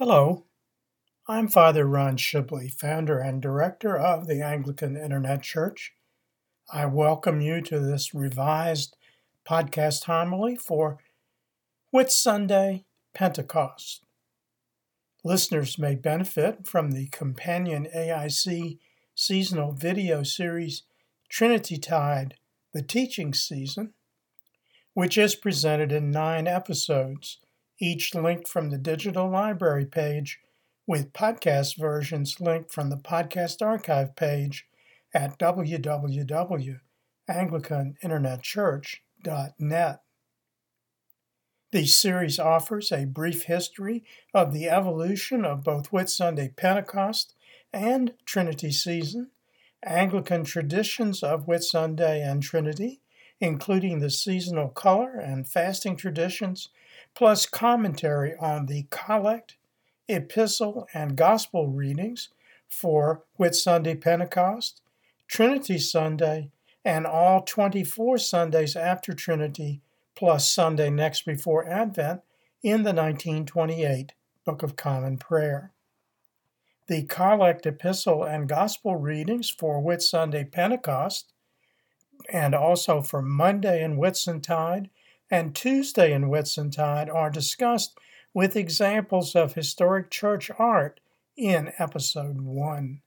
Hello, I'm Father Ron Shibley, founder and director of the Anglican Internet Church. I welcome you to this revised podcast homily for Whitsunday, Pentecost. Listeners may benefit from the companion AIC seasonal video series Trinitytide, the Teaching Season, which is presented in 9 episodes, each linked from the digital library page, with podcast versions linked from the podcast archive page at www.anglicaninternetchurch.net. The series offers a brief history of the evolution of both Whitsunday Pentecost and Trinity season, Anglican traditions of Whitsunday and Trinity, including the seasonal color and fasting traditions, plus commentary on the collect, epistle, and gospel readings for Whitsunday Pentecost, Trinity Sunday, and all 24 Sundays after Trinity, plus Sunday next before Advent in the 1928 Book of Common Prayer. The collect, epistle, and gospel readings for Whitsunday Pentecost, and also for Monday in Whitsuntide, and Tuesday in Whitsuntide are discussed with examples of historic church art in Episode 1.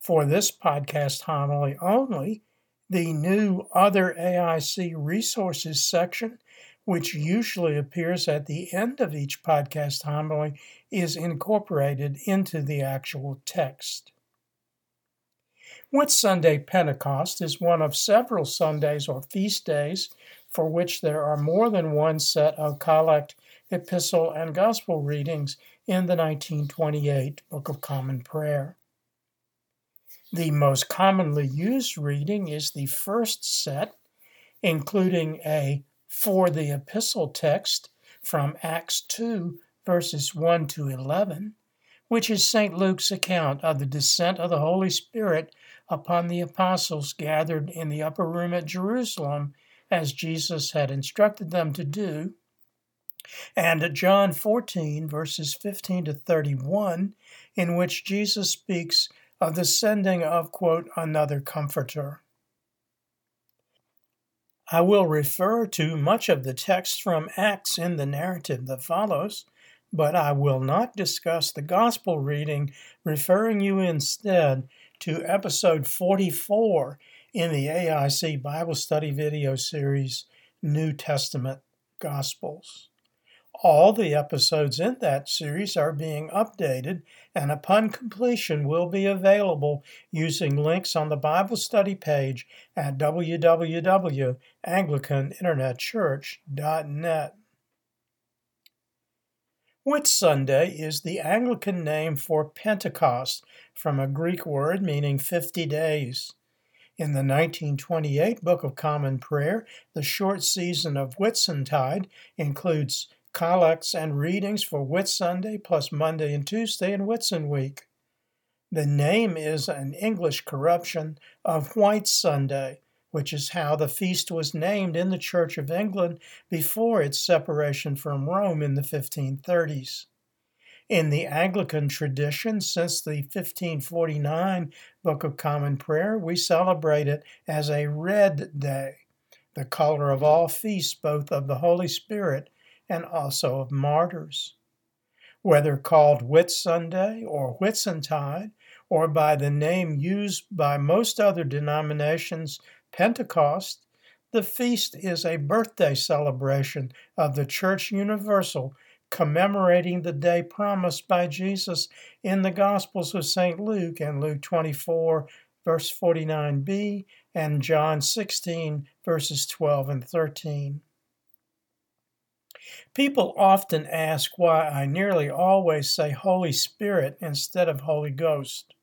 For this podcast homily only, the new Other AIC Resources section, which usually appears at the end of each podcast homily, is incorporated into the actual text. Whitsunday Pentecost is one of several Sundays or feast days for which there are more than one set of collect, epistle, and gospel readings in the 1928 Book of Common Prayer. The most commonly used reading is the first set, including a For the Epistle text from Acts 2, verses 1 to 11, which is St. Luke's account of the descent of the Holy Spirit upon the apostles gathered in the upper room at Jerusalem, as Jesus had instructed them to do, and John 14, verses 15 to 31, in which Jesus speaks of the sending of, quote, another comforter. I will refer to much of the text from Acts in the narrative that follows, but I will not discuss the gospel reading, referring you instead to episode 44 in the AIC Bible Study video series, New Testament Gospels. All the episodes in that series are being updated and upon completion will be available using links on the Bible Study page at www.anglicaninternetchurch.net. Whitsunday is the Anglican name for Pentecost, from a Greek word meaning 50 days. In the 1928 Book of Common Prayer, the short season of Whitsuntide includes collects and readings for Whitsunday plus Monday and Tuesday in Whitsun week. The name is an English corruption of White Sunday, which is how the feast was named in the Church of England before its separation from Rome in the 1530s. In the Anglican tradition, since the 1549 Book of Common Prayer, we celebrate it as a red day, the color of all feasts, both of the Holy Spirit and also of martyrs. Whether called Whitsunday or Whitsuntide, or by the name used by most other denominations, Pentecost, the feast is a birthday celebration of the Church Universal, commemorating the day promised by Jesus in the Gospels of St. Luke and Luke 24, verse 49b, and John 16, verses 12 and 13. People often ask why I nearly always say Holy Spirit instead of Holy Ghost.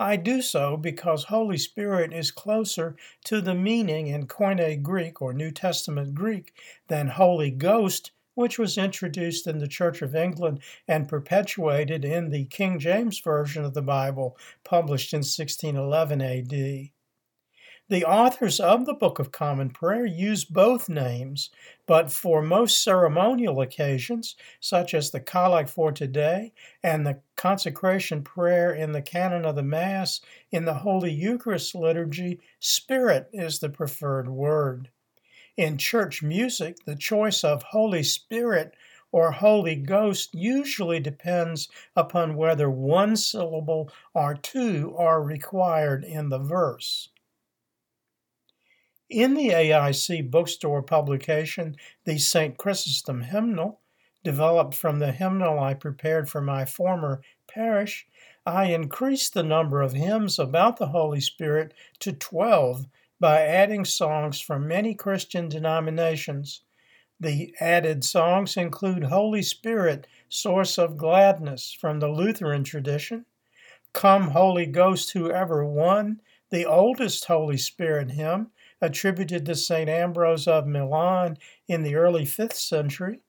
I do so because Holy Spirit is closer to the meaning in Koine Greek or New Testament Greek than Holy Ghost, which was introduced in the Church of England and perpetuated in the King James Version of the Bible, published in 1611 AD. The authors of the Book of Common Prayer use both names, but for most ceremonial occasions, such as the Collect for Today and the consecration prayer in the Canon of the Mass, in the Holy Eucharist liturgy, Spirit is the preferred word. In church music, the choice of Holy Spirit or Holy Ghost usually depends upon whether one syllable or two are required in the verse. In the AIC bookstore publication, the St. Chrysostom Hymnal, developed from the hymnal I prepared for my former parish, I increased the number of hymns about the Holy Spirit to 12 by adding songs from many Christian denominations. The added songs include Holy Spirit, Source of Gladness, from the Lutheran tradition, Come Holy Ghost Whoever Won, the oldest Holy Spirit hymn, attributed to St. Ambrose of Milan in the early 5th century,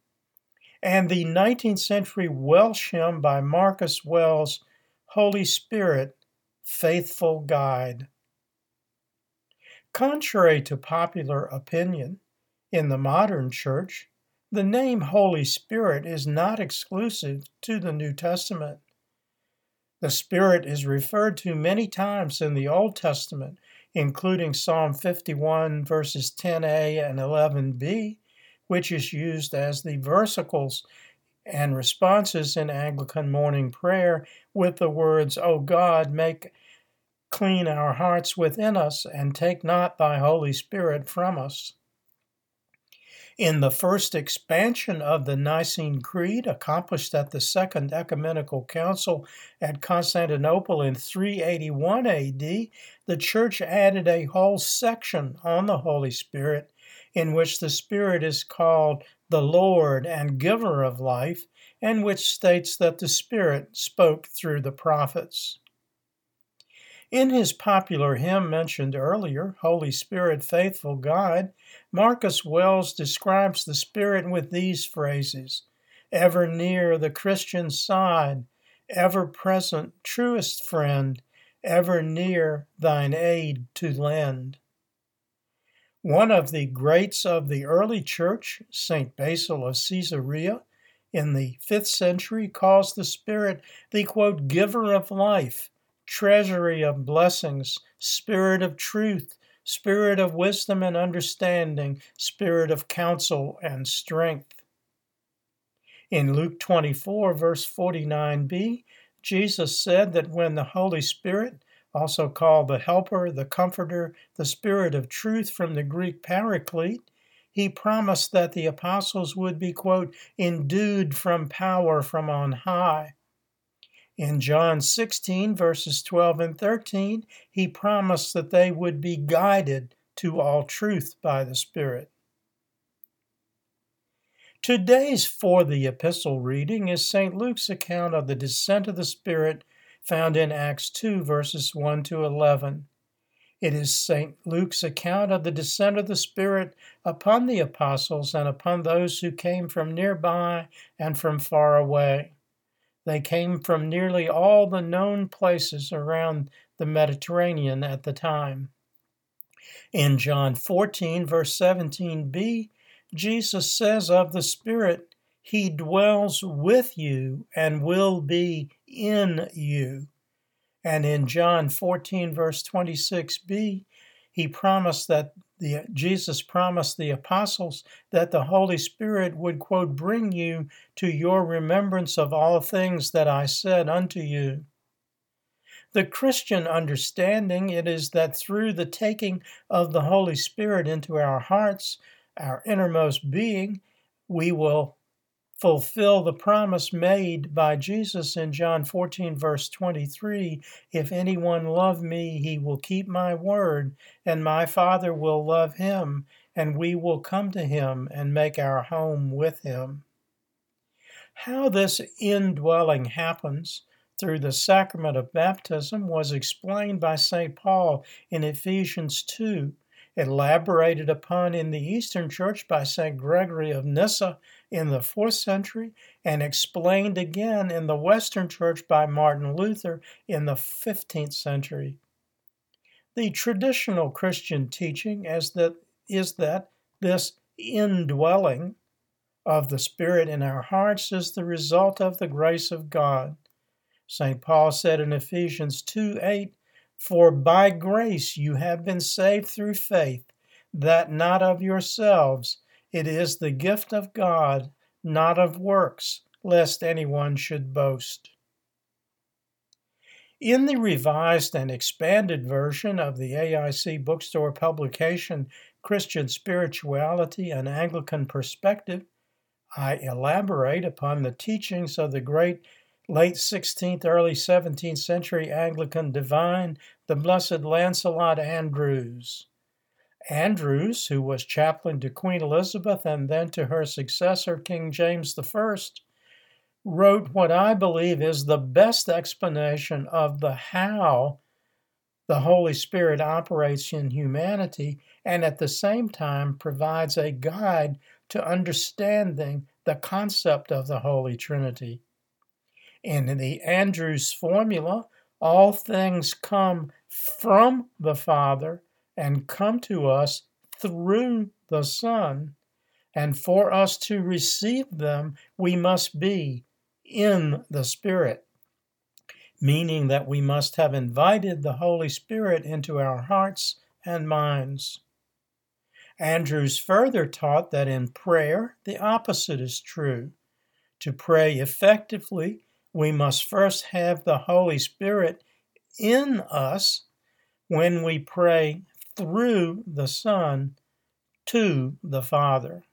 and the 19th century Welsh hymn by Marcus Wells, Holy Spirit, Faithful Guide. Contrary to popular opinion, in the modern church, the name Holy Spirit is not exclusive to the New Testament. The Spirit is referred to many times in the Old Testament, including Psalm 51, verses 10a and 11b, which is used as the versicles and responses in Anglican morning prayer with the words, O God, make clean our hearts within us, and take not thy Holy Spirit from us. In the first expansion of the Nicene Creed, accomplished at the Second Ecumenical Council at Constantinople in 381 AD, the Church added a whole section on the Holy Spirit, in which the Spirit is called the Lord and Giver of Life, and which states that the Spirit spoke through the prophets. In his popular hymn mentioned earlier, Holy Spirit, Faithful Guide, Marcus Wells describes the Spirit with these phrases, ever near the Christian side, ever present, truest friend, ever near thine aid to lend. One of the greats of the early church, St. Basil of Caesarea, in the 5th century calls the Spirit the, quote, giver of life, treasury of blessings, Spirit of truth, Spirit of wisdom and understanding, Spirit of counsel and strength. In Luke 24, verse 49b, Jesus said that when the Holy Spirit, also called the Helper, the Comforter, the Spirit of truth from the Greek Paraclete, he promised that the apostles would be, quote, endued from power from on high. In John 16, verses 12 and 13, he promised that they would be guided to all truth by the Spirit. Today's For the Epistle reading is St. Luke's account of the descent of the Spirit found in Acts 2, verses 1 to 11. It is St. Luke's account of the descent of the Spirit upon the apostles and upon those who came from nearby and from far away. They came from nearly all the known places around the Mediterranean at the time. In John 14, verse 17b, Jesus says of the Spirit, He dwells with you and will be in you. And in John 14, verse 26b, Jesus promised the apostles that the Holy Spirit would, quote, bring you to your remembrance of all things that I said unto you. The Christian understanding it is that through the taking of the Holy Spirit into our hearts, our innermost being, we will fulfill the promise made by Jesus in John 14, verse 23, If anyone love me, he will keep my word, and my Father will love him, and we will come to him and make our home with him. How this indwelling happens through the sacrament of baptism was explained by St. Paul in Ephesians 2, elaborated upon in the Eastern Church by St. Gregory of Nyssa in the 4th century, and explained again in the Western Church by Martin Luther in the 15th century. The traditional Christian teaching is that this indwelling of the Spirit in our hearts is the result of the grace of God. St. Paul said in Ephesians 2:8, "For by grace you have been saved through faith, that not of yourselves. It is the gift of God, not of works, lest anyone should boast." In the revised and expanded version of the AIC bookstore publication, Christian Spirituality, an Anglican Perspective, I elaborate upon the teachings of the great late 16th, early 17th century Anglican divine, the Blessed Lancelot Andrewes. Andrewes, who was chaplain to Queen Elizabeth and then to her successor, King James I, wrote what I believe is the best explanation of the how the Holy Spirit operates in humanity and at the same time provides a guide to understanding the concept of the Holy Trinity. In the Andrewes formula, all things come from the Father and come to us through the Son, and for us to receive them, we must be in the Spirit, meaning that we must have invited the Holy Spirit into our hearts and minds. Andrewes further taught that in prayer, the opposite is true. To pray effectively, we must first have the Holy Spirit in us when we pray through the Son to the Father.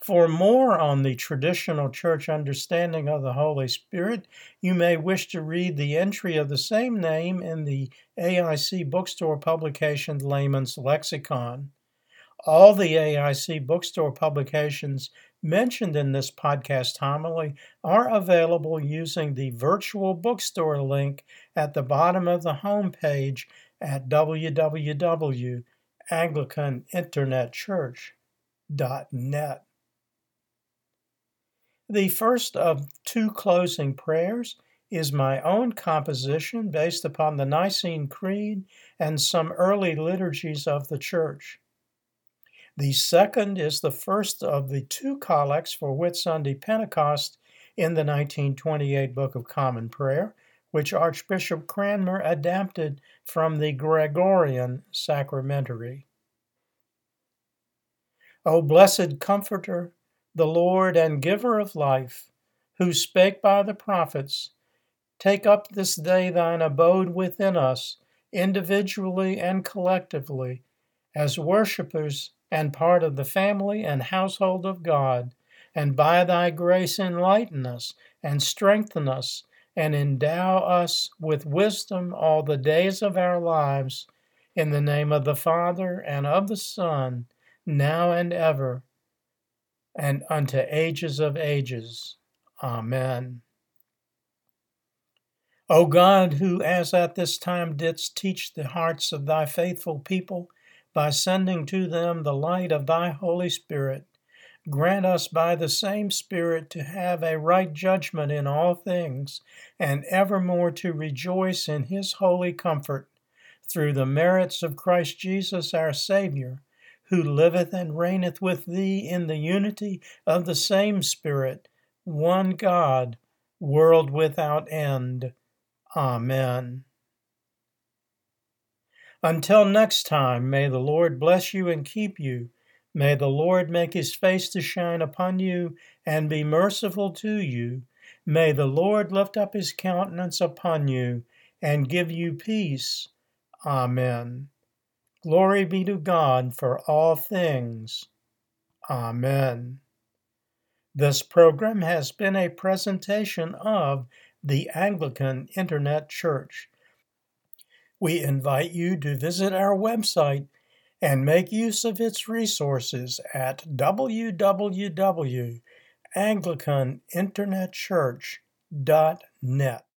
For more on the traditional church understanding of the Holy Spirit, you may wish to read the entry of the same name in the AIC bookstore publication Layman's Lexicon. All the AIC bookstore publications mentioned in this podcast homily are available using the virtual bookstore link at the bottom of the homepage at www.anglicaninternetchurch.net. The first of two closing prayers is my own composition based upon the Nicene Creed and some early liturgies of the Church. The second is the first of the two collects for Whitsunday Pentecost in the 1928 Book of Common Prayer, which Archbishop Cranmer adapted from the Gregorian sacramentary. O blessed Comforter, the Lord and Giver of life, who spake by the prophets, take up this day thine abode within us, individually and collectively, as worshippers and part of the family and household of God, and by thy grace enlighten us and strengthen us, and endow us with wisdom all the days of our lives, in the name of the Father and of the Son, now and ever, and unto ages of ages. Amen. O God, who as at this time didst teach the hearts of thy faithful people by sending to them the light of thy Holy Spirit, grant us by the same Spirit to have a right judgment in all things, and evermore to rejoice in his holy comfort, through the merits of Christ Jesus our Savior, who liveth and reigneth with thee in the unity of the same Spirit, one God, world without end. Amen. Until next time, may the Lord bless you and keep you. May the Lord make his face to shine upon you and be merciful to you. May the Lord lift up his countenance upon you and give you peace. Amen. Glory be to God for all things. Amen. This program has been a presentation of the Anglican Internet Church. We invite you to visit our website and make use of its resources at www.anglicaninternetchurch.net.